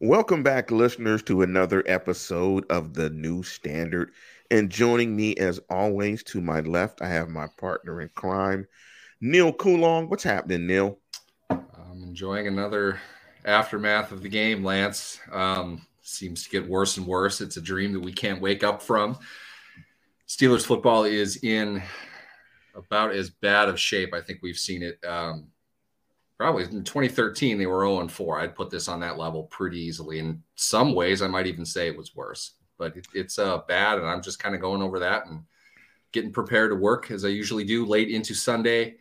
Welcome back, listeners, to another episode of The New Standard. And joining me, as always, to my left, I have my partner in crime, Neil Kulong. What's happening, Neil? I'm enjoying another aftermath of the game, Lance. Seems to get worse and worse. It's a dream that we can't wake up from. Steelers football is in about as bad of shape I think we've seen it. Probably in 2013, they were 0-4. I'd put this on that level pretty easily. In some ways, I might even say it was worse. But it's bad, and I'm just kind of going over that and getting prepared to work, as I usually do, late into Sunday,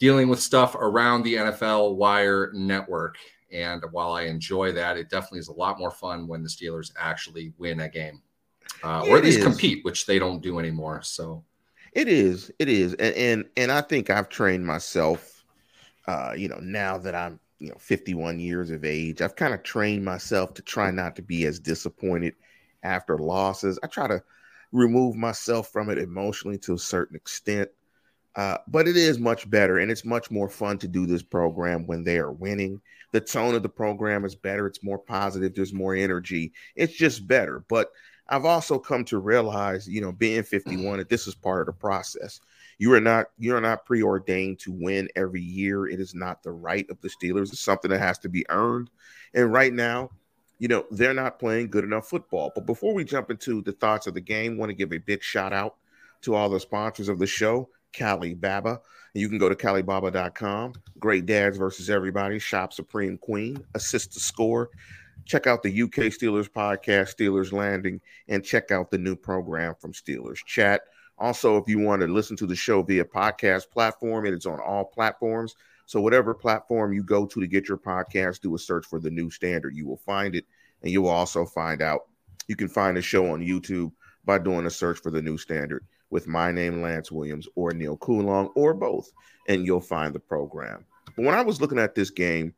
dealing with stuff around the NFL Wire Network. And while I enjoy that, it definitely is a lot more fun when the Steelers actually win a game. Or at least compete, which they don't do anymore. So It is. And I think I've trained myself. Now that I'm, 51 years of age, I've kind of trained myself to try not to be as disappointed after losses. I try to remove myself from it emotionally to a certain extent, but it is much better. And it's much more fun to do this program when they are winning. The tone of the program is better. It's more positive. There's more energy. It's just better. But I've also come to realize, being 51, that this is part of the process. You're not preordained to win every year. It is not the right of the Steelers. It's something that has to be earned. And right now, they're not playing good enough football. But before we jump into the thoughts of the game, I want to give a big shout out to all the sponsors of the show, Calibaba. You can go to Calibaba.com, Great Dads versus Everybody, Shop Supreme Queen, Assist 2 Score. Check out the UK Steelers podcast, Steelers Landing, and check out the new program from Steelers Chat. Also, if you want to listen to the show via podcast platform, and it's on all platforms. So whatever platform you go to get your podcast, do a search for The New Standard. You will find it, and you will also find out. You can find the show on YouTube by doing a search for The New Standard with my name, Lance Williams, or Neil Kulong, or both, and you'll find the program. But when I was looking at this game,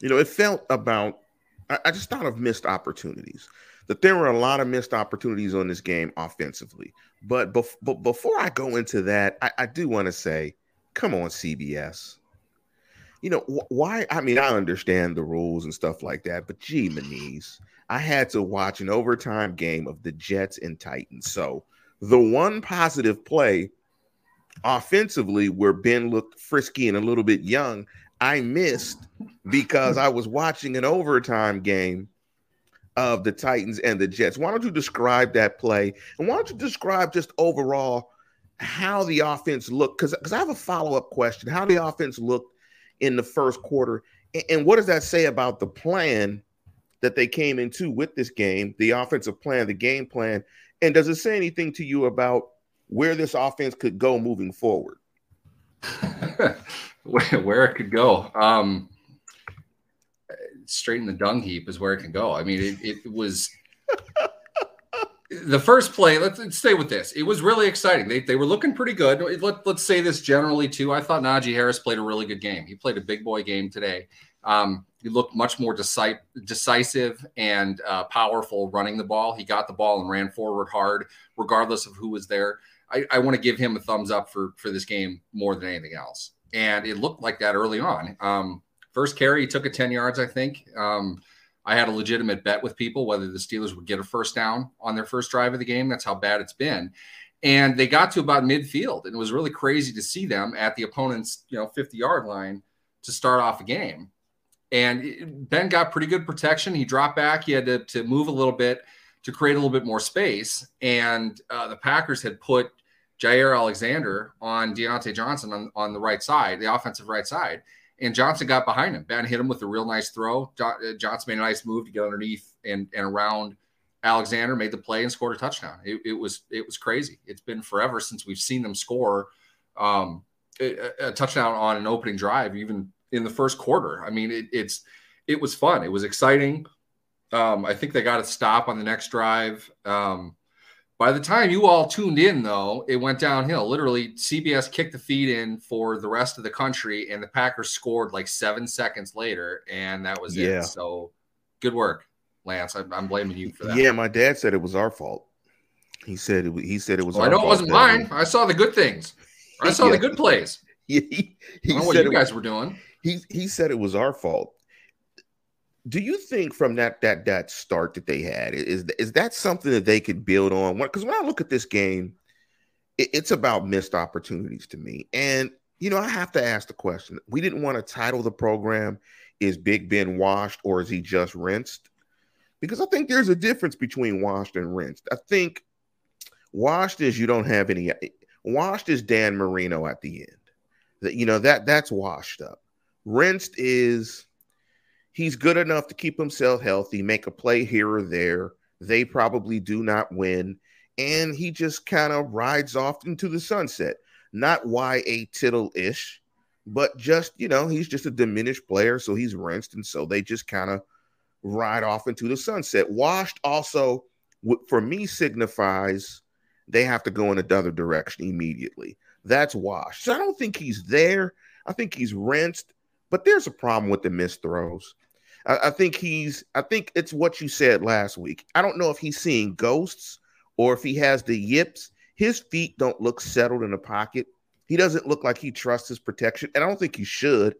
it felt about – I just thought of missed opportunities. That there were a lot of missed opportunities on this game offensively. But before I go into that, I do want to say, come on, CBS. Why? I mean, I understand the rules and stuff like that, but gee, Manise, I had to watch an overtime game of the Jets and Titans. So the one positive play offensively where Ben looked frisky and a little bit young, I missed because I was watching an overtime game of the Titans and the Jets. Why don't you describe that play? And why don't you describe just overall how the offense looked? Because I have a follow-up question. How the offense looked in the first quarter, and what does that say about the plan that they came into with this game, the offensive plan, the game plan, and does it say anything to you about where this offense could go moving forward? Where it could go. Straight in the dung heap is where it can go. I mean, it was the first play. Let's stay with this. It was really exciting. They were looking pretty good. Let's say this generally too. I thought Najee Harris played a really good game. He played a big boy game today. He looked much more decisive and powerful running the ball. He got the ball and ran forward hard, regardless of who was there. I want to give him a thumbs up for this game more than anything else. And it looked like that early on. First carry, he took it 10 yards, I think. I had a legitimate bet with people whether the Steelers would get a first down on their first drive of the game. That's how bad it's been. And they got to about midfield, and it was really crazy to see them at the opponent's 50-yard line to start off a game. And Ben got pretty good protection. He dropped back. He had to move a little bit to create a little bit more space. And the Packers had put Jair Alexander on Deontay Johnson on the right side, the offensive right side. And Johnson got behind him. Ben hit him with a real nice throw. Johnson made a nice move to get underneath and around Alexander, made the play, and scored a touchdown. It was crazy. It's been forever since we've seen them score a touchdown on an opening drive, even in the first quarter. I mean, it was fun. It was exciting. I think they got a stop on the next drive. By the time you all tuned in, though, it went downhill. Literally, CBS kicked the feed in for the rest of the country, and the Packers scored like 7 seconds later, and that was it. So good work, Lance. I'm blaming you for that. Yeah, my dad said it was our fault. He said it was our fault. I know it wasn't mine. I saw the good things. I saw the good plays. He I don't know what you guys were doing. He said it was our fault. Do you think from that start that they had, is that something that they could build on? Because when I look at this game, it's about missed opportunities to me. And, you know, I have to ask the question. We didn't want to title the program, is Big Ben washed or is he just rinsed? Because I think there's a difference between washed and rinsed. I think washed is you don't have any – washed is Dan Marino at the end. You know, that's washed up. Rinsed is – he's good enough to keep himself healthy, make a play here or there. They probably do not win. And he just kind of rides off into the sunset. Not Y.A. Tittle-ish, but just, you know, he's just a diminished player, so he's rinsed. And so they just kind of ride off into the sunset. Washed also, for me, signifies they have to go in another direction immediately. That's washed. So I don't think he's there. I think he's rinsed. But there's a problem with the missed throws. I think it's what you said last week. I don't know if he's seeing ghosts or if he has the yips. His feet don't look settled in the pocket. He doesn't look like he trusts his protection, and I don't think he should.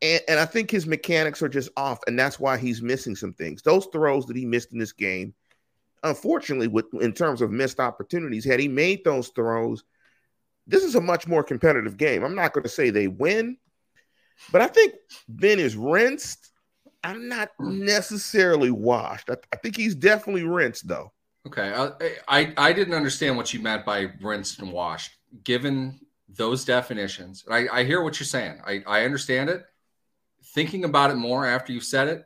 And I think his mechanics are just off, and that's why he's missing some things. Those throws that he missed in this game, unfortunately, in terms of missed opportunities, had he made those throws, this is a much more competitive game. I'm not going to say they win, but I think Ben is rinsed. I'm not necessarily washed. I think he's definitely rinsed, though. Okay. I didn't understand what you meant by rinsed and washed. Given those definitions, I hear what you're saying. I understand it. Thinking about it more after you've said it,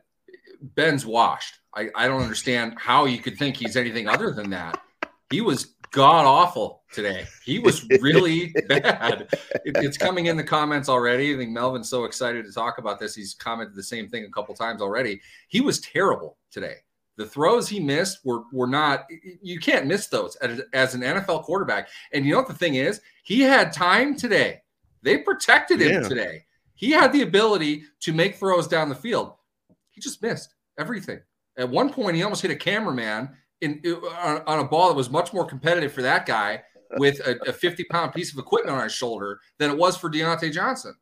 Ben's washed. I don't understand how you could think he's anything other than that. He was god-awful today. He was really bad. It's coming in the comments already. I think Melvin's so excited to talk about this. He's commented the same thing a couple times already. He was terrible today. The throws he missed were not – you can't miss those as an NFL quarterback. And you know what the thing is? He had time today. They protected him today. He had the ability to make throws down the field. He just missed everything. At one point, he almost hit a cameraman on a ball that was much more competitive for that guy with a 50-pound piece of equipment on his shoulder than it was for Deontay Johnson.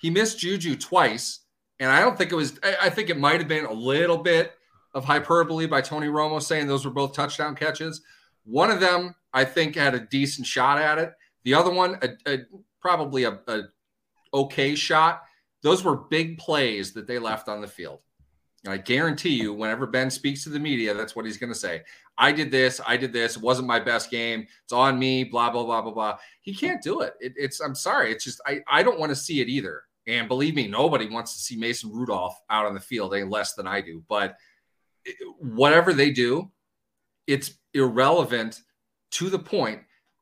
He missed Juju twice, and I don't think it was – I think it might have been a little bit of hyperbole by Tony Romo saying those were both touchdown catches. One of them, I think, had a decent shot at it. The other one, probably a okay shot. Those were big plays that they left on the field. I guarantee you, whenever Ben speaks to the media, that's what he's going to say. I did this. It wasn't my best game. It's on me, blah, blah, blah, blah, blah. He can't do it. I'm sorry. It's just I don't want to see it either. And believe me, nobody wants to see Mason Rudolph out on the field any less than I do. But whatever they do, it's irrelevant to the point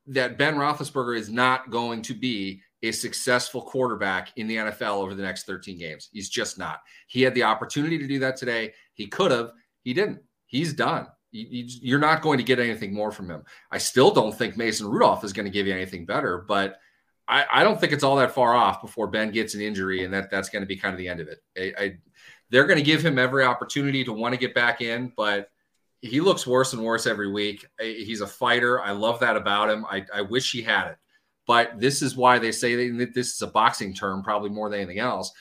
that Ben Roethlisberger is not going to be a successful quarterback in the NFL over the next 13 games. He's just not. He had the opportunity to do that today. He could have. He didn't. He's done. You're not going to get anything more from him. I still don't think Mason Rudolph is going to give you anything better, but I don't think it's all that far off before Ben gets an injury, and that's going to be kind of the end of it. They're going to give him every opportunity to want to get back in, but he looks worse and worse every week. He's a fighter. I love that about him. I wish he had it. But this is why they say that this is a boxing term, probably more than anything else.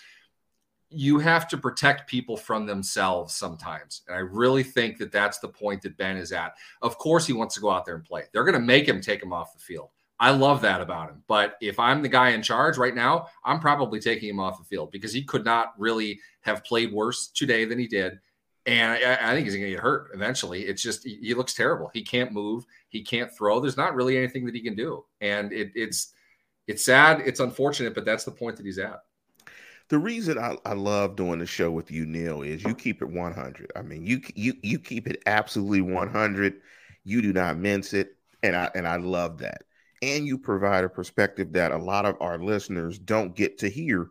You have to protect people from themselves sometimes. And I really think that that's the point that Ben is at. Of course he wants to go out there and play. They're going to make him take him off the field. I love that about him. But if I'm the guy in charge right now, I'm probably taking him off the field because he could not really have played worse today than he did. And I think he's going to get hurt eventually. It's just he looks terrible. He can't move. He can't throw. There's not really anything that he can do. And it's sad. It's unfortunate, but that's the point that he's at. The reason I love doing the show with you, Neil, is you keep it 100. I mean, you keep it absolutely 100. You do not mince it, and I love that. And you provide a perspective that a lot of our listeners don't get to hear,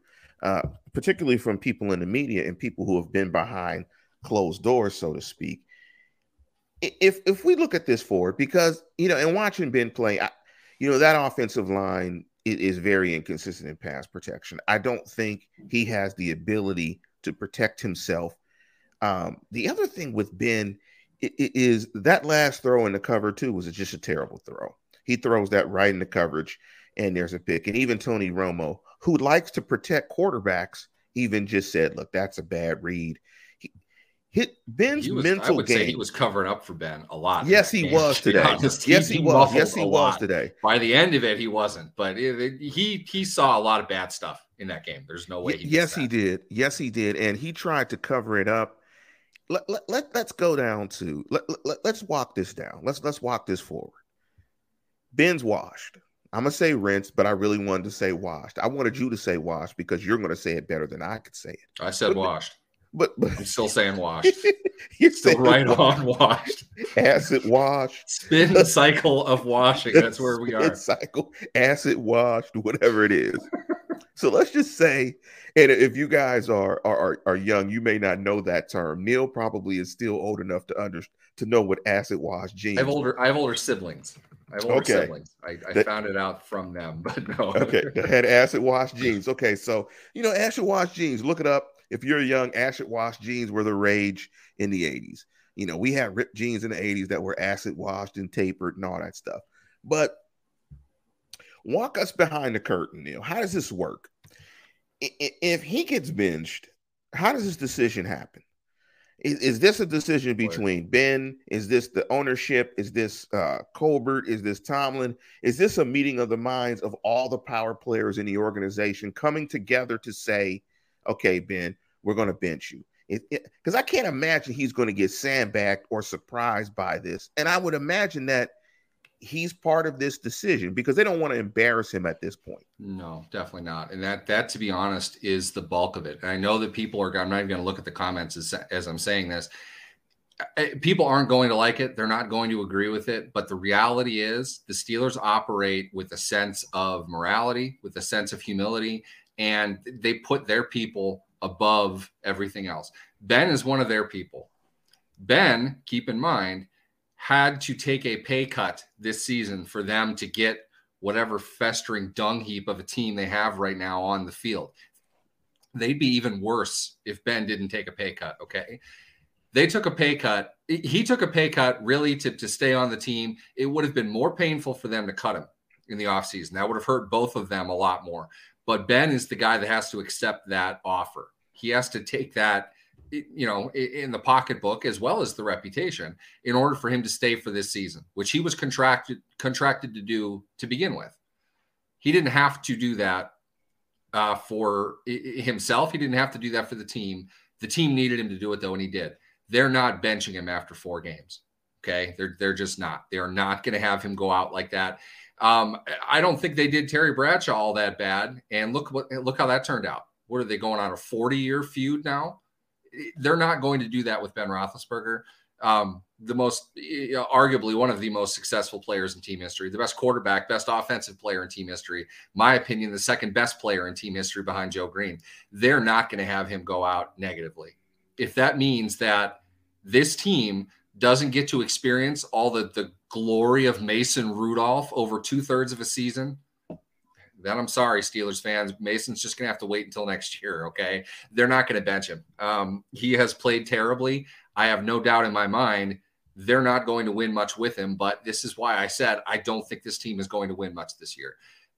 particularly from people in the media and people who have been behind closed doors, so to speak. If we look at this forward, because, you know, and watching Ben play, that offensive line is very inconsistent in pass protection. I don't think he has the ability to protect himself. The other thing with Ben is that last throw in the cover two was just a terrible throw. He throws that right in the coverage and there's a pick. And even Tony Romo, who likes to protect quarterbacks, even just said, look, that's a bad read. Ben's mental game. He was covering up for Ben a lot. Yes, he was today. Yes, he was today. By the end of it, he wasn't. But he saw a lot of bad stuff in that game. There's no way. Yes, he did. Yes, he did. And he tried to cover it up. Let's walk this down. Let's walk this forward. Ben's washed. I'm going to say rinsed, but I really wanted to say washed. I wanted you to say washed because you're going to say it better than I could say it. I said washed. But I'm still saying washed. You're still right on washed. Acid washed. Spin cycle of washing. That's where we are. Cycle, acid washed, whatever it is. So let's just say, and if you guys are young, you may not know that term. Neil probably is still old enough to know what acid wash jeans. I have older siblings. I found it out from them, but no. Okay, they had acid wash jeans. Okay, so acid wash jeans. Look it up. If you're young, acid wash jeans were the rage in the 80s. We had ripped jeans in the 80s that were acid washed and tapered and all that stuff. But walk us behind the curtain, Neil. How does this work? If he gets benched, how does this decision happen? Is this a decision between Ben? Is this the ownership? Is this Colbert? Is this Tomlin? Is this a meeting of the minds of all the power players in the organization coming together to say, okay, Ben, we're going to bench you? Because I can't imagine he's going to get sandbagged or surprised by this. And I would imagine that he's part of this decision because they don't want to embarrass him at this point. No, definitely not. And that, to be honest, is the bulk of it. And I know that I'm not even going to look at the comments as I'm saying this. People aren't going to like it. They're not going to agree with it. But the reality is the Steelers operate with a sense of morality, with a sense of humility, and they put their people above everything else. Ben is one of their people. Ben, keep in mind, had to take a pay cut this season for them to get whatever festering dung heap of a team they have right now on the field. They'd be even worse if Ben didn't take a pay cut, okay? They took a pay cut. He took a pay cut really to stay on the team. It would have been more painful for them to cut him in the offseason. That would have hurt both of them a lot more. But Ben is the guy that has to accept that offer. He has to take that in the pocketbook as well as the reputation in order for him to stay for this season, which he was contracted to do to begin with. He didn't have to do that for himself. He didn't have to do that for the team. The team needed him to do it, though, and he did. They're not benching him after 4 games, okay? They're just not. They are not going to have him go out like that. I don't think they did Terry Bradshaw all that bad, and look how that turned out. What are they going on, a 40-year feud now? They're not going to do that with Ben Roethlisberger, arguably one of the most successful players in team history, the best quarterback, best offensive player in team history, my opinion, the second best player in team history behind Joe Greene. They're not going to have him go out negatively. If that means that this team doesn't get to experience all the glory of Mason Rudolph over 2/3 of a season, then I'm sorry, Steelers fans. Mason's just going to have to wait until next year, okay? They're not going to bench him. He has played terribly. I have no doubt in my mind they're not going to win much with him, but this is why I said I don't think this team is going to win much this year.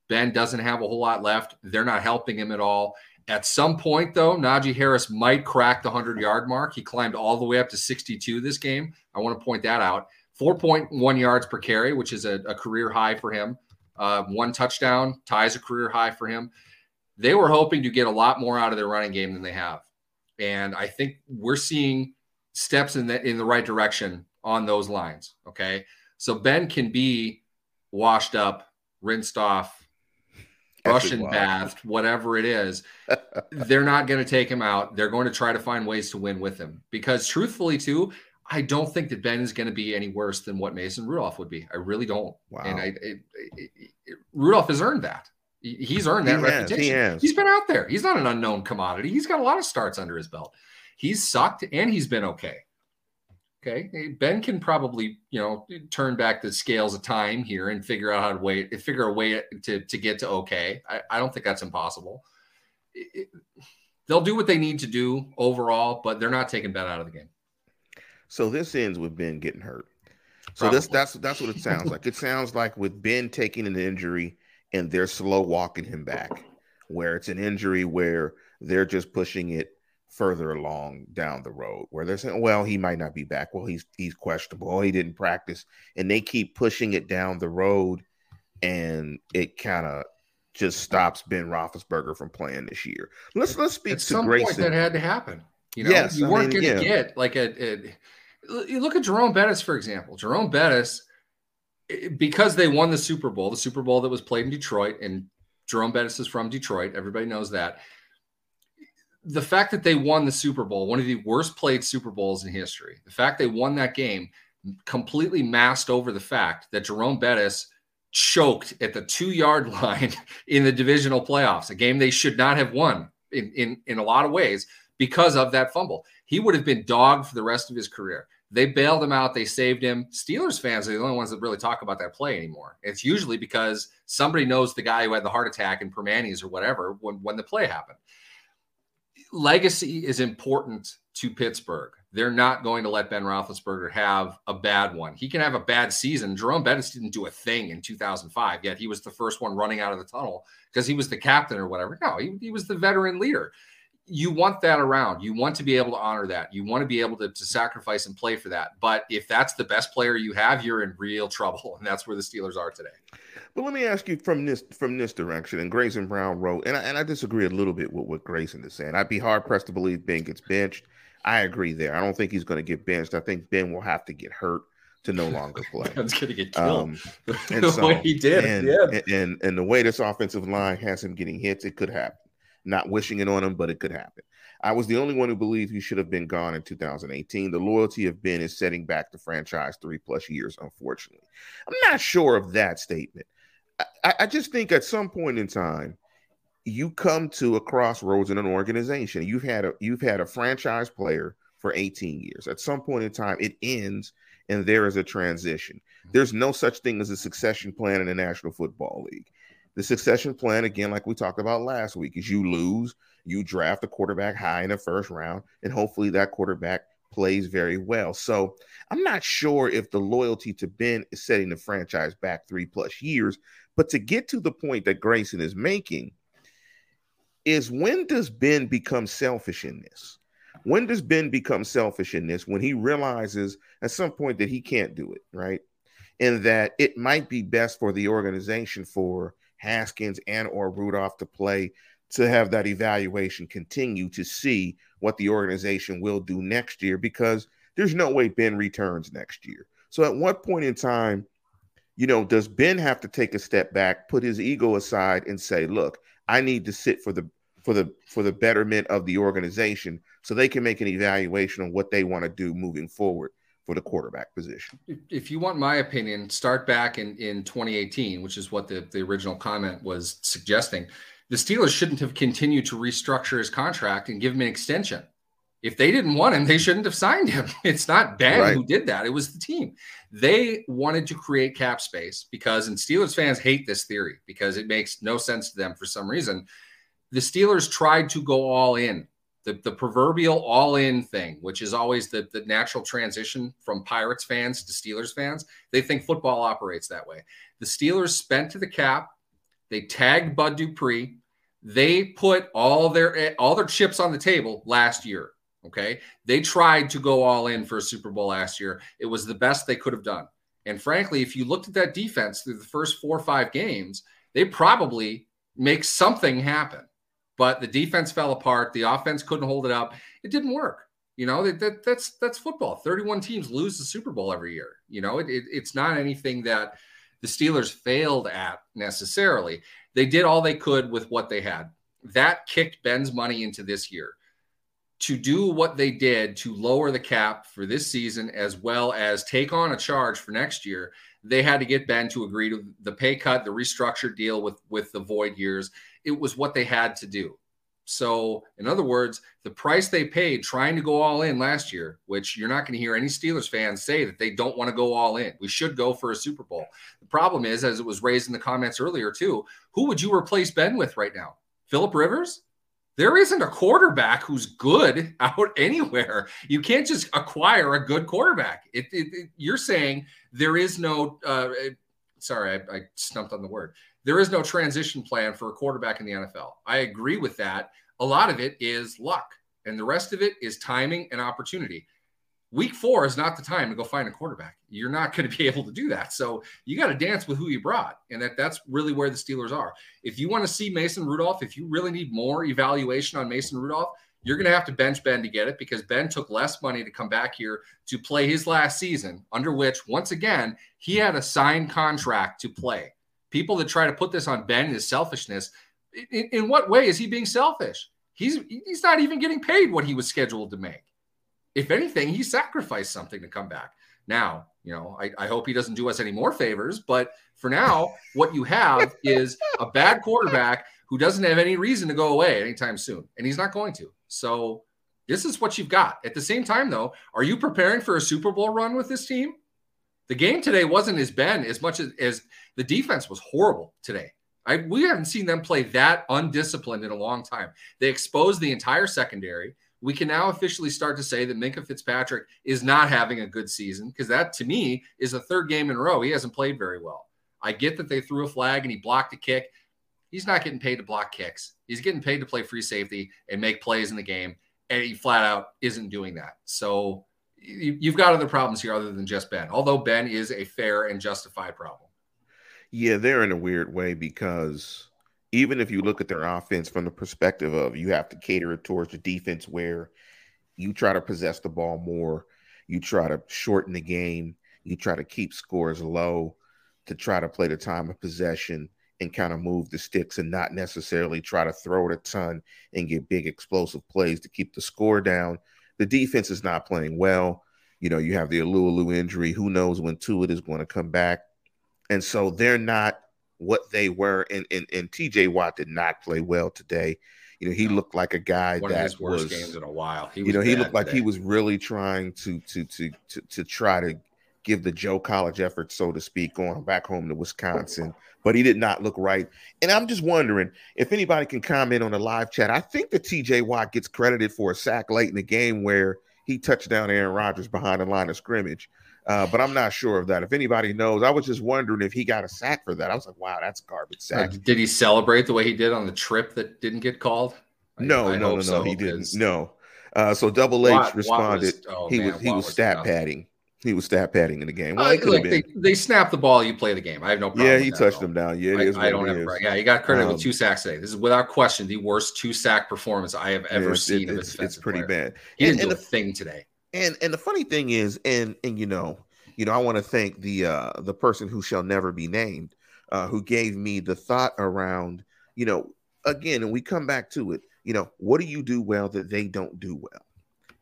Ben doesn't have a whole lot left. They're not helping him at all. At some point, though, Najee Harris might crack the 100-yard mark. He climbed all the way up to 62 this game. I want to point that out. 4.1 yards per carry, which is a career high for him. 1 touchdown ties a career high for him. They were hoping to get a lot more out of their running game than they have. And I think we're seeing steps in the right direction on those lines. Okay. So Ben can be washed up, rinsed off, brushed and bathed, whatever it is. They're not going to take him out. They're going to try to find ways to win with him because truthfully too, I don't think that Ben is going to be any worse than what Mason Rudolph would be. I really don't. Wow. And Rudolph has earned that. He's earned that reputation. He's been out there. He's not an unknown commodity. He's got a lot of starts under his belt. He's sucked and he's been okay. Okay. Ben can probably, turn back the scales of time here and figure out how to figure a way to get to okay. I don't think that's impossible. They'll do what they need to do overall, but they're not taking Ben out of the game. So this ends with Ben getting hurt. So that's what it sounds like. It sounds like with Ben taking an injury and they're slow walking him back, where it's an injury where they're just pushing it further along down the road where they're saying, well, he might not be back. Well, he's questionable. He didn't practice. And they keep pushing it down the road, and it kind of just stops Ben Roethlisberger from playing this year. Let's speak to Grayson. At some point that had to happen. You know, yes, you weren't going to get like you look at Jerome Bettis, for example. Jerome Bettis, because they won the Super Bowl that was played in Detroit, and Jerome Bettis is from Detroit. Everybody knows that. The fact that they won the Super Bowl, one of the worst played Super Bowls in history, the fact they won that game completely masked over the fact that Jerome Bettis choked at the 2-yard line in the divisional playoffs, a game they should not have won in a lot of ways because of that fumble. He would have been dogged for the rest of his career. They bailed him out. They saved him. Steelers fans are the only ones that really talk about that play anymore. It's usually because somebody knows the guy who had the heart attack in Permanis or whatever when the play happened. Legacy is important to Pittsburgh. They're not going to let Ben Roethlisberger have a bad one. He can have a bad season. Jerome Bettis didn't do a thing in 2005, yet he was the first one running out of the tunnel because he was the captain or whatever. No, he was the veteran leader. You want that around. You want to be able to honor that. You want to be able to sacrifice and play for that. But if that's the best player you have, you're in real trouble, and that's where the Steelers are today. But let me ask you from this direction, and Grayson Brown wrote, and I disagree a little bit with what Grayson is saying. I'd be hard-pressed to believe Ben gets benched. I agree there. I don't think he's going to get benched. I think Ben will have to get hurt to no longer play. Ben's going to get killed. And the way this offensive line has him getting hits, it could happen. Not wishing it on him, but it could happen. I was the only one who believed he should have been gone in 2018. The loyalty of Ben is setting back the franchise 3+ years, unfortunately. I'm not sure of that statement. I just think at some point in time, you come to a crossroads in an organization. You've had a franchise player for 18 years. At some point in time, it ends, and there is a transition. There's no such thing as a succession plan in the National Football League. The succession plan, again, like we talked about last week, is you lose, you draft a quarterback high in the first round, and hopefully that quarterback plays very well. So I'm not sure if the loyalty to Ben is setting the franchise back 3+ years, but to get to the point that Grayson is making is, when does Ben become selfish in this? When does Ben become selfish in this? When he realizes at some point that he can't do it, right? And that it might be best for the organization for Haskins and or Rudolph to play, to have that evaluation continue, to see what the organization will do next year, because there's no way Ben returns next year. So at what point in time, you know, does Ben have to take a step back, put his ego aside and say, look, I need to sit for the betterment of the organization so they can make an evaluation on what they want to do moving forward for the quarterback position? If you want my opinion, start back in 2018, which is what the original comment was suggesting. The Steelers shouldn't have continued to restructure his contract and give him an extension. If they didn't want him, they shouldn't have signed him. It's not Ben who did that. It was the team. They wanted to create cap space because, and Steelers fans hate this theory because it makes no sense to them for some reason, the Steelers tried to go all in. The proverbial all-in thing, which is always the natural transition from Pirates fans to Steelers fans. They think football operates that way. The Steelers spent to the cap. They tagged Bud Dupree. They put all their chips on the table last year, okay? They tried to go all in for a Super Bowl last year. It was the best they could have done. And frankly, if you looked at that defense through the first 4 or 5 games, they probably make something happen. But the defense fell apart. The offense couldn't hold it up. It didn't work. You know, that's football. 31 teams lose the Super Bowl every year. You know, it's not anything that the Steelers failed at necessarily. They did all they could with what they had. That kicked Ben's money into this year. To do what they did to lower the cap for this season, as well as take on a charge for next year, they had to get Ben to agree to the pay cut, the restructured deal with the void years. It was what they had to do. So, in other words, the price they paid trying to go all in last year, which you're not going to hear any Steelers fans say that they don't want to go all in. We should go for a Super Bowl. The problem is, as it was raised in the comments earlier too, who would you replace Ben with right now? Philip Rivers? There isn't a quarterback who's good out anywhere. You can't just acquire a good quarterback. You're saying there is no sorry, I stumped on the word. There is no transition plan for a quarterback in the NFL. I agree with that. A lot of it is luck. And the rest of it is timing and opportunity. Week four is not the time to go find a quarterback. You're not going to be able to do that. So you got to dance with who you brought. And that's really where the Steelers are. If you want to see Mason Rudolph, if you really need more evaluation on Mason Rudolph, you're going to have to bench Ben to get it, because Ben took less money to come back here to play his last season, under which, once again, he had a signed contract to play. People that try to put this on Ben and his selfishness, in what way is he being selfish? He's not even getting paid what he was scheduled to make. If anything, he sacrificed something to come back. Now, you know, I hope he doesn't do us any more favors, but for now, what you have is a bad quarterback who doesn't have any reason to go away anytime soon, and he's not going to. So this is what you've got. At the same time, though, are you preparing for a Super Bowl run with this team? The game today wasn't as bad as much as the defense was horrible today. We haven't seen them play that undisciplined in a long time. They exposed the entire secondary. We can now officially start to say that Minka Fitzpatrick is not having a good season, because that, to me, is a third game in a row he hasn't played very well. I get that they threw a flag and he blocked a kick. He's not getting paid to block kicks. He's getting paid to play free safety and make plays in the game, and he flat out isn't doing that. So you've got other problems here other than just Ben, although Ben is a fair and justified problem. Yeah, they're in a weird way, because even if you look at their offense from the perspective of you have to cater it towards the defense, where you try to possess the ball more, you try to shorten the game, you try to keep scores low to try to play the time of possession and kind of move the sticks and not necessarily try to throw it a ton and get big explosive plays to keep the score down. The defense is not playing well. You know, you have the Alualu injury. Who knows when Tua is going to come back? And so they're not what they were. And TJ Watt did not play well today. You know, he looked like a guy that was one of his worst games in a while. You know, he looked like he was really trying to try to give the Joe College effort, so to speak, going back home to Wisconsin. But he did not look right. And I'm just wondering if anybody can comment on the live chat. I think that TJ Watt gets credited for a sack late in the game where he touched down Aaron Rodgers behind the line of scrimmage. But I'm not sure of that. If anybody knows, I was just wondering if he got a sack for that. I was like, wow, that's garbage sack. Did he celebrate the way he did on the trip that didn't get called? No, he didn't. No. So Double H responded. He was stat padding. He was stat padding in the game. Well, they snap the ball, you play the game. I have no problem. Yeah, he touched them down. Yeah, he got credited with 2 sacks today. This is without question the worst 2-sack performance I have ever seen of a defensive player. It's pretty bad. He didn't do a thing today. And the funny thing is, and you know, I want to thank the person who shall never be named, who gave me the thought around, you know, again, and we come back to it, you know, what do you do well that they don't do well?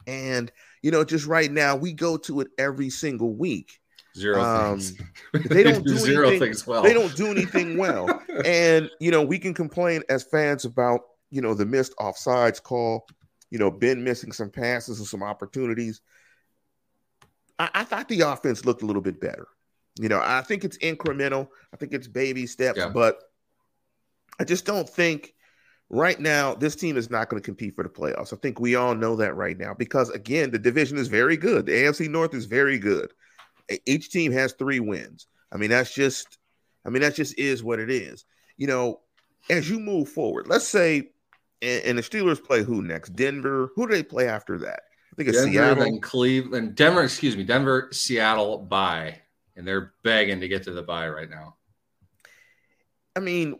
And you know, just right now, we go to it every single week. Zero things. They don't do zero anything, things well. They don't do anything well. And you know, we can complain as fans about, you know, the missed offsides call. You know, Ben missing some passes and some opportunities. I thought the offense looked a little bit better. You know, I think it's incremental. I think it's baby steps. Yeah. But I just don't think right now this team is not going to compete for the playoffs. I think we all know that right now because, again, the division is very good. The AFC North is very good. Each team has 3 wins. I mean, that just is what it is. You know, as you move forward, let's say – and the Steelers play who next? Denver. Who do they play after that? I think it's Denver, Seattle. Then Cleveland. Denver, excuse me. Denver, Seattle, bye. And they're begging to get to the bye right now. I mean,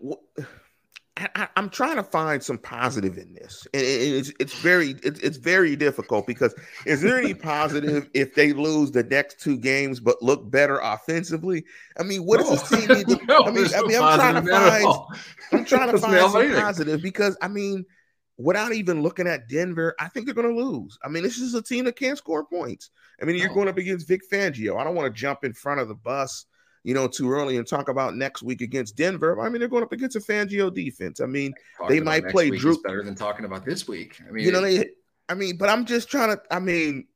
I'm trying to find some positive in this. And it's very difficult because is there any positive if they lose the next 2 games but look better offensively? I mean, what does this team need to do? I'm trying to find some positive because, I mean, without even looking at Denver, I think they're going to lose. I mean, this is a team that can't score points. I mean, you're going up against Vic Fangio. I don't want to jump in front of the bus, you know, too early and talk about next week against Denver. I mean, they're going up against a Fangio defense. I mean, they might play Drew better than talking about this week. I mean, you know, but I'm just trying to, I mean,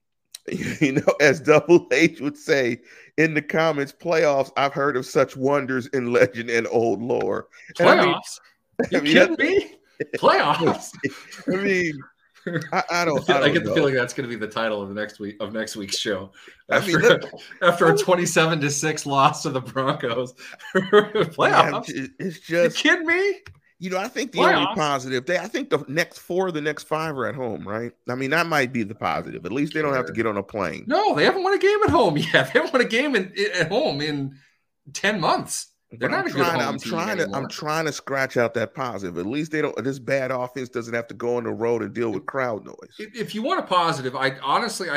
you know, as Double H would say in the comments, playoffs, I've heard of such wonders in legend and old lore. And playoffs? You kidding me? Playoffs? I mean, I get the feeling that's going to be the title of next week's show. After a 27-6 loss to the Broncos, playoffs. It's just, you kidding me? You know, I think the only positive, I think the next four, the next five are at home, right? I mean, that might be the positive. At least they don't have to get on a plane. No, they haven't won a game at home yet. They haven't won a game at home in 10 months. They're not I'm trying to scratch out that positive. At least they don't. This bad offense doesn't have to go on the road and deal with crowd noise. If you want a positive, I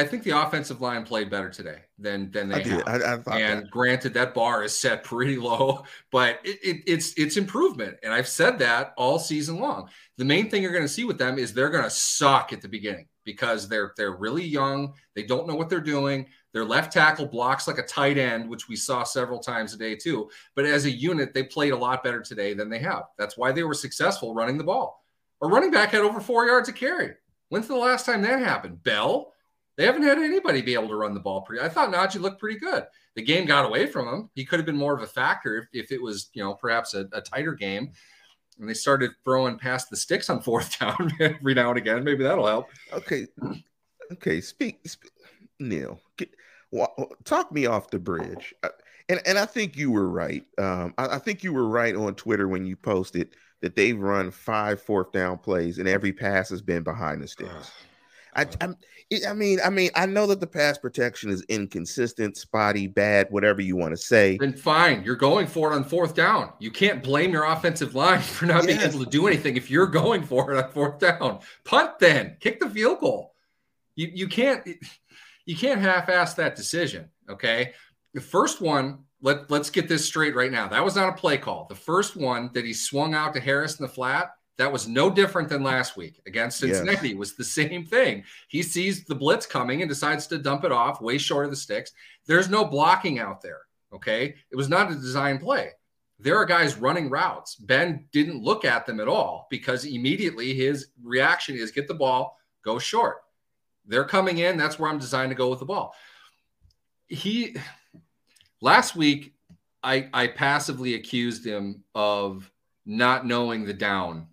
think the offensive line played better today than they have. I thought that. Granted, that bar is set pretty low, but it's improvement. And I've said that all season long. The main thing you're going to see with them is they're going to suck at the beginning because they're really young. They don't know what they're doing. Their left tackle blocks like a tight end, which we saw several times a day too. But as a unit, they played a lot better today than they have. That's why they were successful running the ball. Our running back had over 4 yards a carry. When's the last time that happened? Bell? They haven't had anybody be able to run the ball. I thought Najee looked pretty good. The game got away from him. He could have been more of a factor if it was, you know, perhaps a tighter game. And they started throwing past the sticks on fourth down every now and again. Maybe that'll help. Okay. Speak Neil. Talk me off the bridge. And I think you were right. I think you were right on Twitter when you posted that they've run 5 fourth down plays and every pass has been behind the sticks. I mean, I know that the pass protection is inconsistent, spotty, bad, whatever you want to say. Then fine. You're going for it on fourth down. You can't blame your offensive line for not being able to do anything if you're going for it on fourth down. Punt then. Kick the field goal. You can't half-ass that decision, okay? The first one, let's get this straight right now. That was not a play call. The first one that he swung out to Harris in the flat, that was no different than last week against Cincinnati. Yes. It was the same thing. He sees the blitz coming and decides to dump it off way short of the sticks. There's no blocking out there, okay? It was not a design play. There are guys running routes. Ben didn't look at them at all because immediately his reaction is get the ball, go short. They're coming in. That's where I'm designed to go with the ball. Last week, I passively accused him of not knowing the down.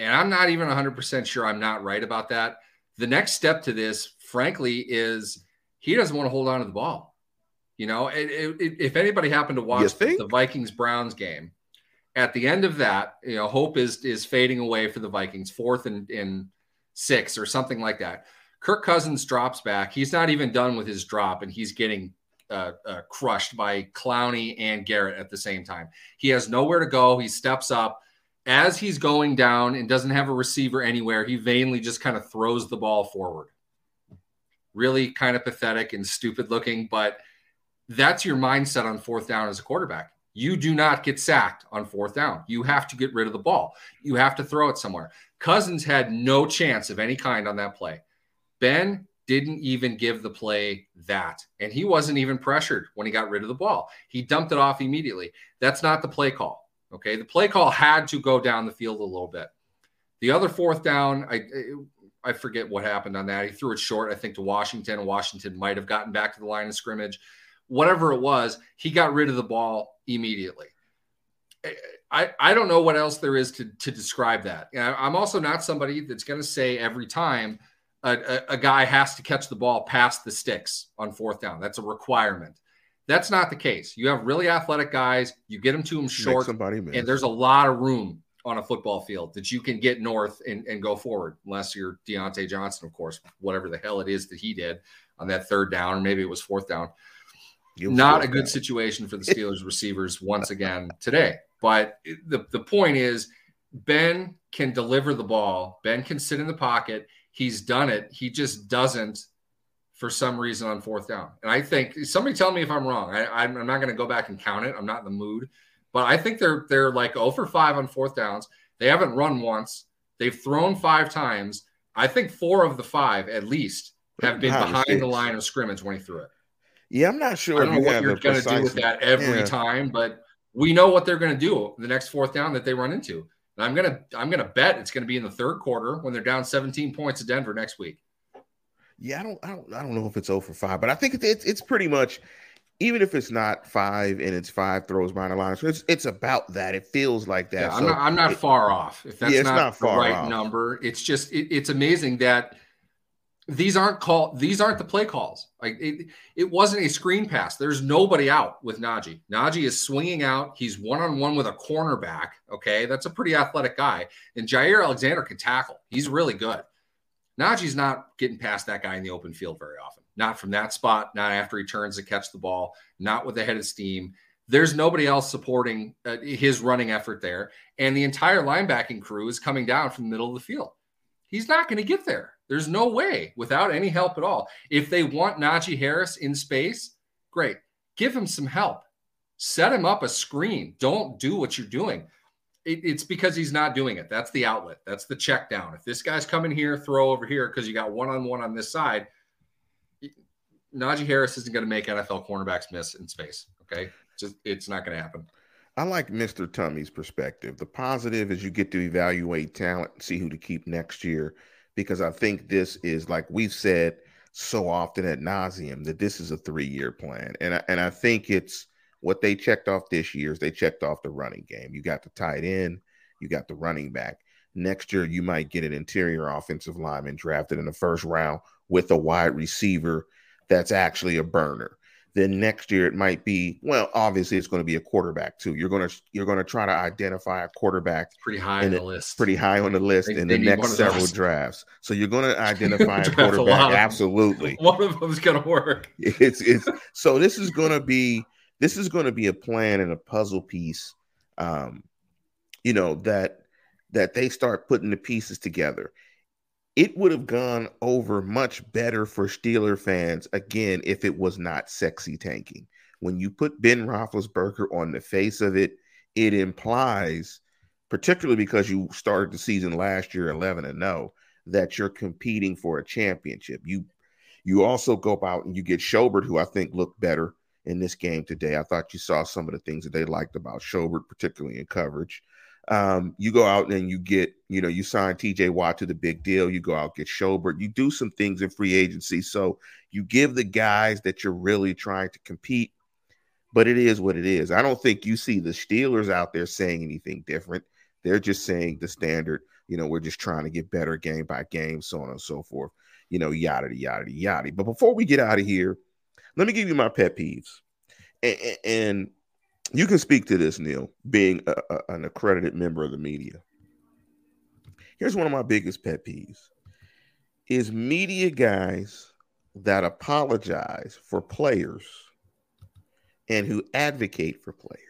And I'm not even 100% sure I'm not right about that. The next step to this, frankly, is he doesn't want to hold on to the ball. You know, if anybody happened to watch the Vikings-Browns game, at the end of that, you know, hope is fading away for the Vikings, 4th and 6 or something like that. Kirk Cousins drops back. He's not even done with his drop, and he's getting crushed by Clowney and Garrett at the same time. He has nowhere to go. He steps up. As he's going down and doesn't have a receiver anywhere, he vainly just kind of throws the ball forward. Really kind of pathetic and stupid looking, but that's your mindset on fourth down as a quarterback. You do not get sacked on fourth down. You have to get rid of the ball. You have to throw it somewhere. Cousins had no chance of any kind on that play. Ben didn't even give the play that, and he wasn't even pressured when he got rid of the ball. He dumped it off immediately. That's not the play call, okay? The play call had to go down the field a little bit. The other fourth down, I forget what happened on that. He threw it short, I think, to Washington. Washington might have gotten back to the line of scrimmage. Whatever it was, he got rid of the ball immediately. I don't know what else there is to describe that. And I'm also not somebody that's going to say every time a guy has to catch the ball past the sticks on fourth down. That's a requirement. That's not the case. You have really athletic guys. You get them to them short, and there's a lot of room on a football field that you can get north and go forward, unless you're Deontay Johnson, of course, whatever the hell it is that he did on that third down, or maybe it was fourth down. Not a good situation for the Steelers receivers once again today. But the point is, Ben can deliver the ball. Ben can sit in the pocket. He's done it. He just doesn't for some reason on fourth down. And I think somebody tell me if I'm wrong. I'm not going to go back and count it. I'm not in the mood. But I think they're like 0 for 5 on fourth downs. They haven't run once. They've thrown 5 times. I think 4 of the 5 at least have been behind the line of scrimmage when he threw it. Yeah, I'm not sure. I don't know what you're going to do with that every time, but we know what they're going to do the next fourth down that they run into. And I'm gonna bet it's gonna be in the third quarter when they're down 17 points to Denver next week. Yeah, I don't know if it's 0 for 5, but I think it's pretty much, even if it's not 5 and it's 5 throws behind the line, so it's about that. It feels like that. Yeah, I'm not far off. If that's not the right number, it's just it's amazing that These aren't the play calls. Like it wasn't a screen pass. There's nobody out with Najee. Najee is swinging out. He's one-on-one with a cornerback. Okay. That's a pretty athletic guy. And Jair Alexander can tackle. He's really good. Najee's not getting past that guy in the open field very often. Not from that spot. Not after he turns to catch the ball. Not with a head of steam. There's nobody else supporting his running effort there. And the entire linebacking crew is coming down from the middle of the field. He's not going to get there. There's no way without any help at all. If they want Najee Harris in space, great. Give him some help. Set him up a screen. Don't do what you're doing. It's because he's not doing it. That's the outlet. That's the check down. If this guy's coming here, throw over here because you got one-on-one on this side. Najee Harris isn't going to make NFL cornerbacks miss in space. Okay? Just, it's not going to happen. I like Mr. Tummy's perspective. The positive is you get to evaluate talent and see who to keep next year, because I think this is, like we've said so often ad nauseum, that this is a three-year plan. And I think it's what they checked off this year is they checked off the running game. You got the tight end. You got the running back. Next year, you might get an interior offensive lineman drafted in the first round with a wide receiver that's actually a burner. Then next year it might be, well, obviously it's going to be a quarterback too. You're going to try to identify a quarterback pretty high on the list in the next several drafts. So you're going to identify a quarterback. Absolutely. One of them is going to work. So this is going to be a plan and a puzzle piece, that they start putting the pieces together. It would have gone over much better for Steeler fans, again, if it was not sexy tanking. When you put Ben Roethlisberger on the face of it, it implies, particularly because you started the season last year 11-0, that you're competing for a championship. You also go out and you get Schobert, who I think looked better in this game today. I thought you saw some of the things that they liked about Schobert, particularly in coverage. You go out and you get, you sign TJ Watt to the big deal. You go out, get Schobert. You do some things in free agency. So you give the guys that you're really trying to compete, but it is what it is. I don't think you see the Steelers out there saying anything different. They're just saying the standard, we're just trying to get better game by game, so on and so forth, yada, yada, yada. But before we get out of here, let me give you my pet peeves. And you can speak to this, Neil, being an accredited member of the media. Here's one of my biggest pet peeves is media guys that apologize for players and who advocate for players.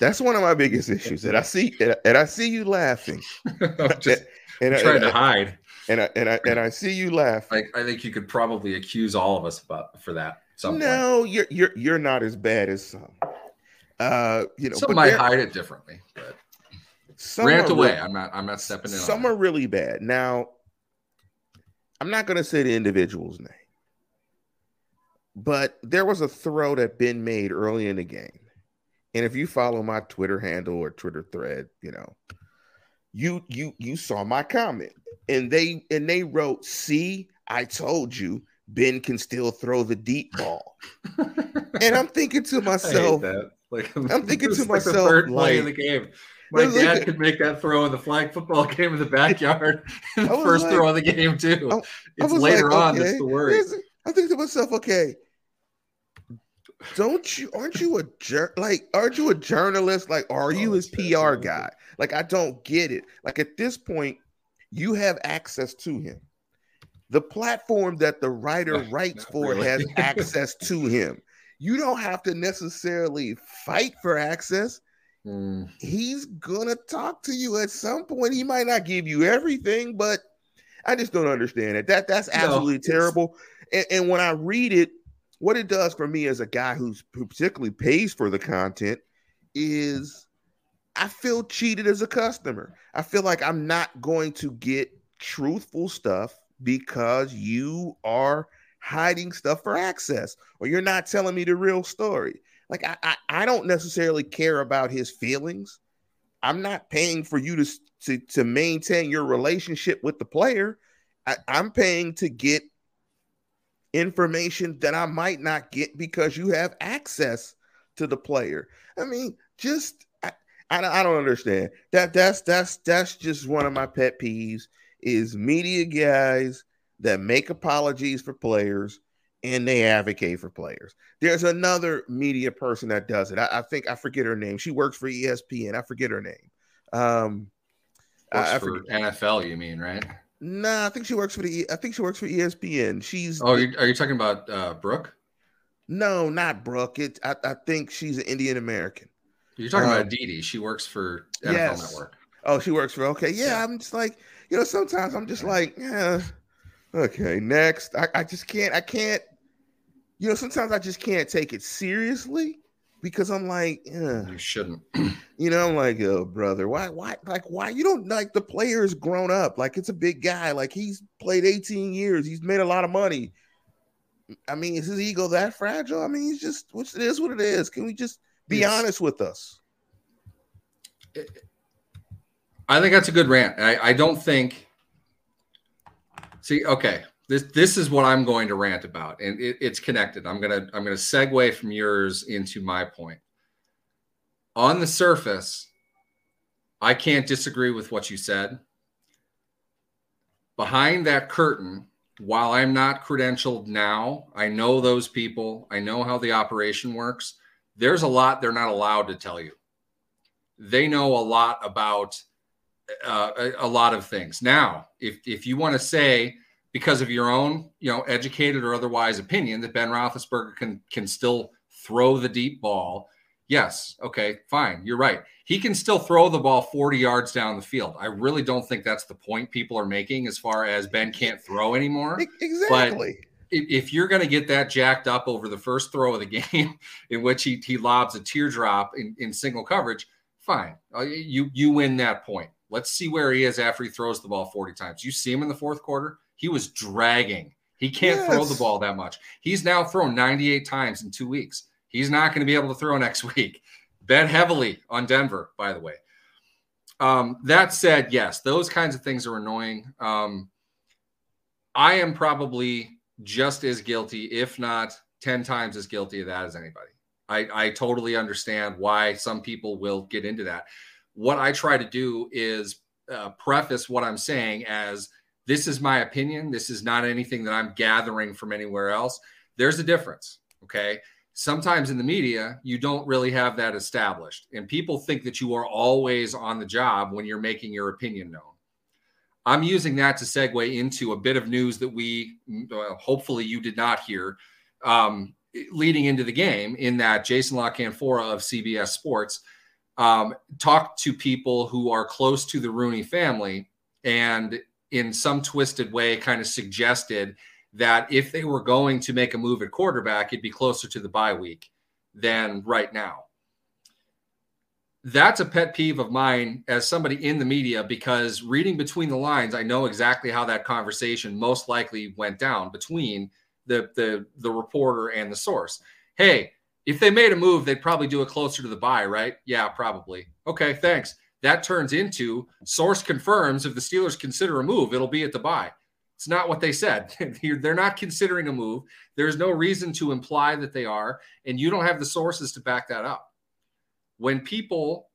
That's one of my biggest issues that I see. And I see you laughing. I'm trying to hide. And I see you laughing. I think you could probably accuse all of us for that. No, you're not as bad as some. Some might hide it differently, but rant away. Really, I'm not stepping in. Some are really bad. Now, I'm not going to say the individual's name, but there was a throw that Ben made early in the game, and if you follow my Twitter handle or Twitter thread, you saw my comment, and they wrote, "See, I told you. Ben can still throw the deep ball." And I'm thinking to myself, the third play in the game. My dad could make that throw in the flag football game in the backyard. The first throw of the game, too. It's later on that's the worry. I think to myself, okay, aren't you a journalist? Like, are you his PR guy? Like, I don't get it. Like, at this point, you have access to him. The platform that the writer writes for has access to him. You don't have to necessarily fight for access. Mm. He's going to talk to you at some point. He might not give you everything, but I just don't understand it. That's absolutely terrible. And when I read it, what it does for me as a guy who particularly pays for the content is I feel cheated as a customer. I feel like I'm not going to get truthful stuff because you are hiding stuff for access, or you're not telling me the real story. Like, I don't necessarily care about his feelings. I'm not paying for you to maintain your relationship with the player. I'm paying to get information that I might not get because you have access to the player. I mean, just, I don't understand. That's just one of my pet peeves. Is media guys that make apologies for players and they advocate for players. There's another media person that does it. I think I forget her name. She works for ESPN. I forget her name. For NFL, you mean, right? No, I think she works for ESPN. She's are you talking about Brooke? No, not Brooke. I think she's an Indian American. You're talking about Didi. She works for NFL Network. Oh, she works for yeah. I'm just like, you know, sometimes I'm just like, yeah, okay, next. I just can't. I can't. You know, sometimes I just can't take it seriously because I'm like, yeah. You shouldn't. You know, I'm like, oh, brother, why? You don't like the player's grown up. Like, it's a big guy. Like, he's played 18 years. He's made a lot of money. I mean, is his ego that fragile? I mean, he's just, it is what it is. Can we just be honest with us? I think that's a good rant. I don't think. See, okay, this is what I'm going to rant about, and it's connected. I'm gonna segue from yours into my point. On the surface, I can't disagree with what you said. Behind that curtain, while I'm not credentialed now, I know those people. I know how the operation works. There's a lot they're not allowed to tell you. They know a lot about a lot of things. Now, if you want to say, because of your own, you know, educated or otherwise opinion, that Ben Roethlisberger can still throw the deep ball, yes, okay, fine, you're right. He can still throw the ball 40 yards down the field. I really don't think that's the point people are making as far as Ben can't throw anymore. Exactly. But if you're going to get that jacked up over the first throw of the game in which he lobs a teardrop in single coverage, fine. You win that point. Let's see where he is after he throws the ball 40 times. You see him in the fourth quarter? He was dragging. He can't throw the ball that much. He's now thrown 98 times in 2 weeks. He's not going to be able to throw next week. Bet heavily on Denver, by the way. That said, yes, those kinds of things are annoying. I am probably just as guilty, if not 10 times as guilty of that as anybody. I totally understand why some people will get into that. What I try to do is preface what I'm saying as, this is my opinion. This is not anything that I'm gathering from anywhere else. There's a difference, okay? Sometimes in the media, you don't really have that established, and people think that you are always on the job when you're making your opinion known. I'm using that to segue into a bit of news that we, hopefully you did not hear, leading into the game, in that Jason La Canfora of CBS Sports talked to people who are close to the Rooney family and in some twisted way kind of suggested that if they were going to make a move at quarterback, it'd be closer to the bye week than right now. That's a pet peeve of mine as somebody in the media, because reading between the lines, I know exactly how that conversation most likely went down between the reporter and the source. Hey, if they made a move, they'd probably do it closer to the bye, right? Yeah, probably. Okay, thanks. That turns into, source confirms if the Steelers consider a move, it'll be at the bye. It's not what they said. They're not considering a move. There's no reason to imply that they are, and you don't have the sources to back that up. When people,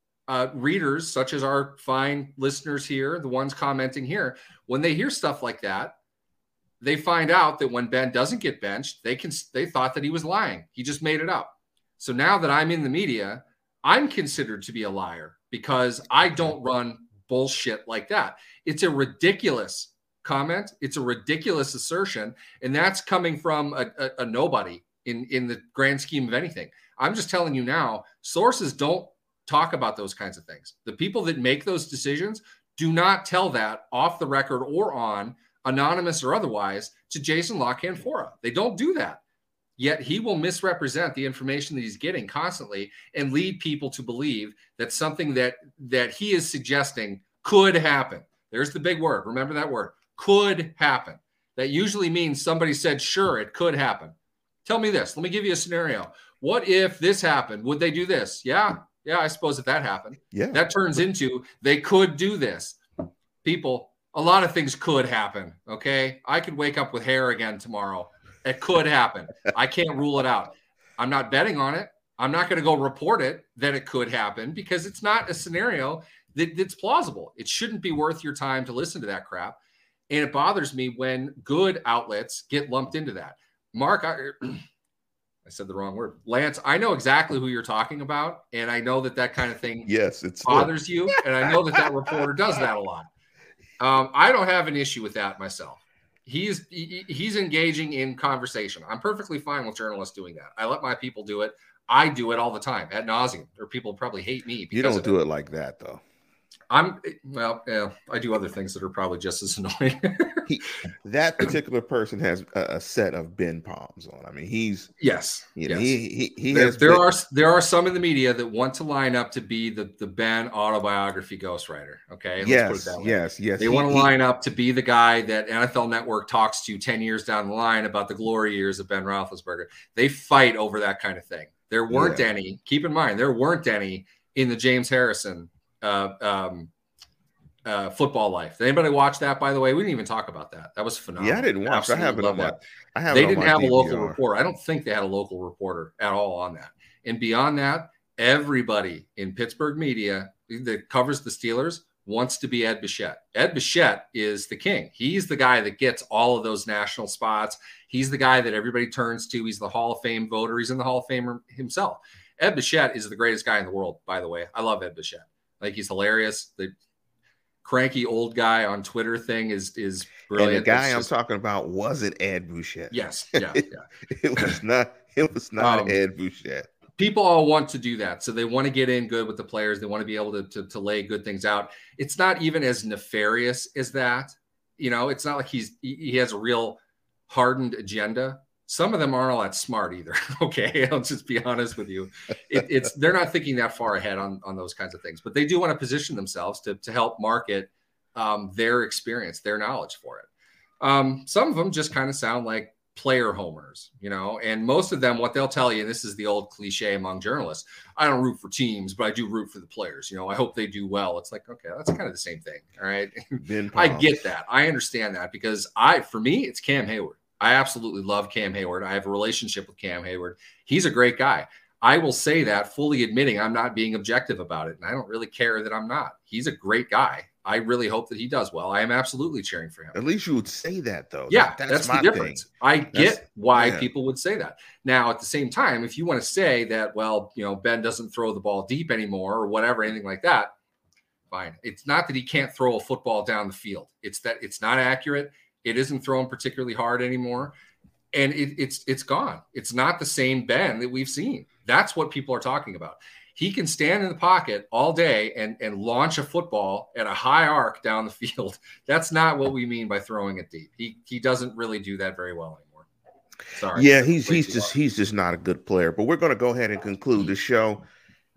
readers, such as our fine listeners here, the ones commenting here, when they hear stuff like that, they find out that when Ben doesn't get benched, they thought that he was lying. He just made it up. So now that I'm in the media, I'm considered to be a liar because I don't run bullshit like that. It's a ridiculous comment. It's a ridiculous assertion. And that's coming from a nobody in the grand scheme of anything. I'm just telling you now, sources don't talk about those kinds of things. The people that make those decisions do not tell that off the record or on, anonymous or otherwise, to Jason La Canfora. They don't do that. Yet he will misrepresent the information that he's getting constantly and lead people to believe that something that he is suggesting could happen. There's the big word. Remember that word, could happen. That usually means somebody said, sure, it could happen. Tell me this. Let me give you a scenario. What if this happened? Would they do this? Yeah, I suppose if that happened. Yeah. That turns into, they could do this. People, a lot of things could happen, okay? I could wake up with hair again tomorrow. It could happen. I can't rule it out. I'm not betting on it. I'm not going to go report it that it could happen because it's not a scenario that's plausible. It shouldn't be worth your time to listen to that crap. And it bothers me when good outlets get lumped into that. Mark, I said the wrong word. Lance, I know exactly who you're talking about, and I know that that kind of thing bothers you, and I know that that reporter does that a lot. I don't have an issue with that myself. He's engaging in conversation. I'm perfectly fine with journalists doing that. I let my people do it. I do it all the time ad nauseum, or people probably hate me. You don't do it like that, though. I do other things that are probably just as annoying. That particular person has a set of Ben palms on. I mean, there are some in the media that want to line up to be the Ben autobiography ghostwriter. Okay, let's put it that way. Yes. They want to line up to be the guy that NFL Network talks to 10 years down the line about the glory years of Ben Roethlisberger. They fight over that kind of thing. There weren't any. Keep in mind, there weren't any in the James Harrison Football Life. Did anybody watch that? By the way, we didn't even talk about that. That was phenomenal. Yeah, I didn't watch. Absolutely. I haven't on that. They didn't have a local reporter. I don't think they had a local reporter at all on that. And beyond that, everybody in Pittsburgh media that covers the Steelers wants to be Ed Bouchette. Ed Bouchette is the king. He's the guy that gets all of those national spots. He's the guy that everybody turns to. He's the Hall of Fame voter. He's in the Hall of Fame himself. Ed Bouchette is the greatest guy in the world, by the way. I love Ed Bouchette. Like, he's hilarious. The cranky old guy on Twitter thing is brilliant. And the guy I'm talking about wasn't Ed Bouchette. Yes. Yeah. It was not Ed Bouchette. People all want to do that. So they want to get in good with the players. They want to be able to lay good things out. It's not even as nefarious as that. You know, it's not like he has a real hardened agenda. Some of them aren't all that smart either. Okay, I'll just be honest with you. They're not thinking that far ahead on those kinds of things, but they do want to position themselves to help market their experience, their knowledge for it. Some of them just kind of sound like player homers, you know, and most of them, what they'll tell you, and this is the old cliche among journalists, I don't root for teams, but I do root for the players. You know, I hope they do well. It's like, okay, that's kind of the same thing. All right. I get that. I understand that because for me, it's Cam Hayward. I absolutely love Cam Hayward. I have a relationship with Cam Hayward. He's a great guy. I will say that, fully admitting I'm not being objective about it, and I don't really care that I'm not. He's a great guy. I really hope that he does well. I am absolutely cheering for him. At least you would say that, though. Yeah, that's my difference. Thing. I get why people would say that. Now, at the same time, if you want to say that, well, you know, Ben doesn't throw the ball deep anymore or whatever, anything like that, fine. It's not that he can't throw a football down the field. It's that it's not accurate. It isn't thrown particularly hard anymore, and it's gone. It's not the same Ben that we've seen. That's what people are talking about. He can stand in the pocket all day and launch a football at a high arc down the field. That's not what we mean by throwing it deep. He doesn't really do that very well anymore. Sorry. Yeah, he's just not a good player. But we're going to go ahead and conclude the show,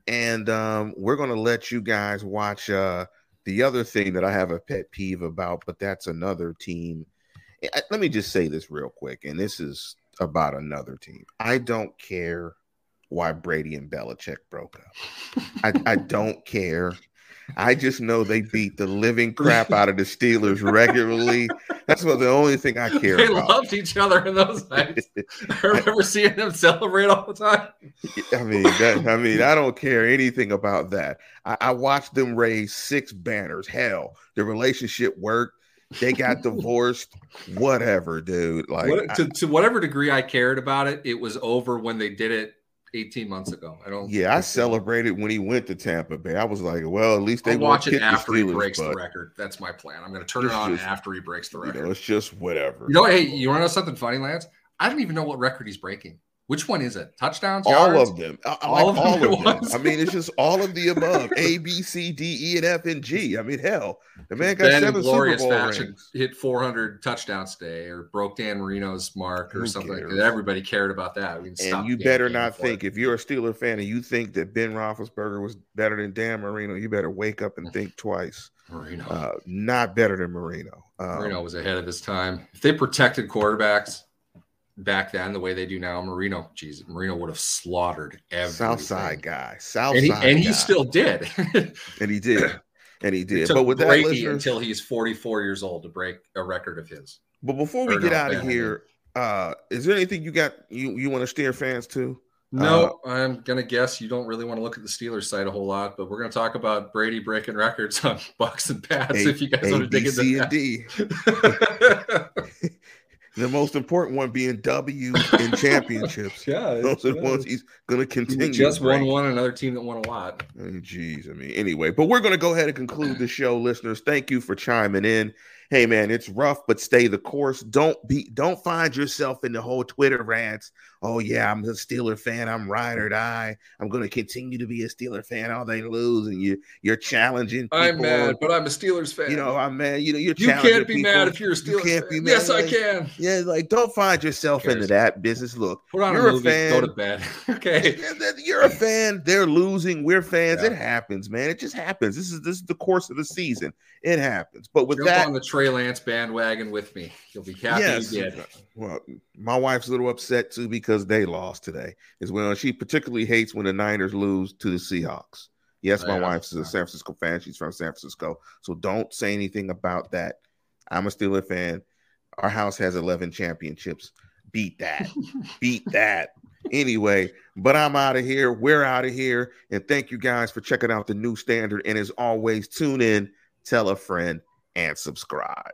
and we're going to let you guys watch the other thing that I have a pet peeve about, but that's another team. Let me just say this real quick, and this is about another team. I don't care why Brady and Belichick broke up. I don't care. I just know they beat the living crap out of the Steelers regularly. That's about the only thing I care about. They loved each other in those nights. I remember seeing them celebrate all the time. I mean, I don't care anything about that. I watched them raise 6 banners. Hell, the relationship worked. They got divorced. Whatever, dude. Like to whatever degree I cared about it, it was over when they did it 18 months ago. I celebrated when he went to Tampa Bay. I was like, well, at least they watch it after he breaks the record. That's my plan. I'm going to turn it on after he breaks the record. You know, it's just whatever. You know, hey, you want to know something funny, Lance? I don't even know what record he's breaking. Which one is it? Touchdowns? All of them. All of them. I mean, it's just all of the above. A, B, C, D, E, and F, and G. I mean, hell, the man got 7 Super Bowl rings. Hit 400 touchdowns today, or broke Dan Marino's mark, or something like that. Everybody cared about that. And you better not think, if you're a Steeler fan and you think that Ben Roethlisberger was better than Dan Marino, you better wake up and think twice. Marino. Not better than Marino. Marino was ahead of his time. If they protected quarterbacks back then the way they do now, Marino would have slaughtered everything. South side guy. He still did. And he did. But with that, listeners, until he's 44 years old to break a record of his. But before we get out of here, is there anything you want to steer fans to? No, I'm going to guess you don't really want to look at the Steelers side a whole lot, but we're going to talk about Brady breaking records on bucks and pass if you guys want to dig into that. D. The most important one being W in championships. Yeah. Those are the ones he's going to continue. He just won one, another team that won a lot. Jeez, I mean, anyway. But we're going to go ahead and conclude the show, listeners. Thank you for chiming in. Hey, man, it's rough, but stay the course. Don't find yourself in the whole Twitter rants. Oh, yeah, I'm a Steeler fan. I'm ride or die. I'm going to continue to be a Steeler fan. All they lose, and you're challenging people. I'm mad, but I'm a Steelers fan. You know, I'm mad. You know, you're challenging people. You can't be mad if you're a Steelers fan. Yes, I can. Yeah, like, don't find yourself into that business. Look, you're a fan. Go to bed. Okay. You're a fan. They're losing. We're fans. Yeah. It happens, man. It just happens. This is the course of the season. It happens. But with that, on the Trey Lance bandwagon with me. You'll be happy you did. Well, my wife's a little upset too because they lost today as well. She particularly hates when the Niners lose to the Seahawks. Yes, my wife's a San Francisco fan. She's from San Francisco. So don't say anything about that. I'm a Steelers fan. Our house has 11 championships. Beat that. Beat that. Anyway, but I'm out of here. We're out of here. And thank you guys for checking out the New Standard. And as always, tune in, tell a friend, and subscribe.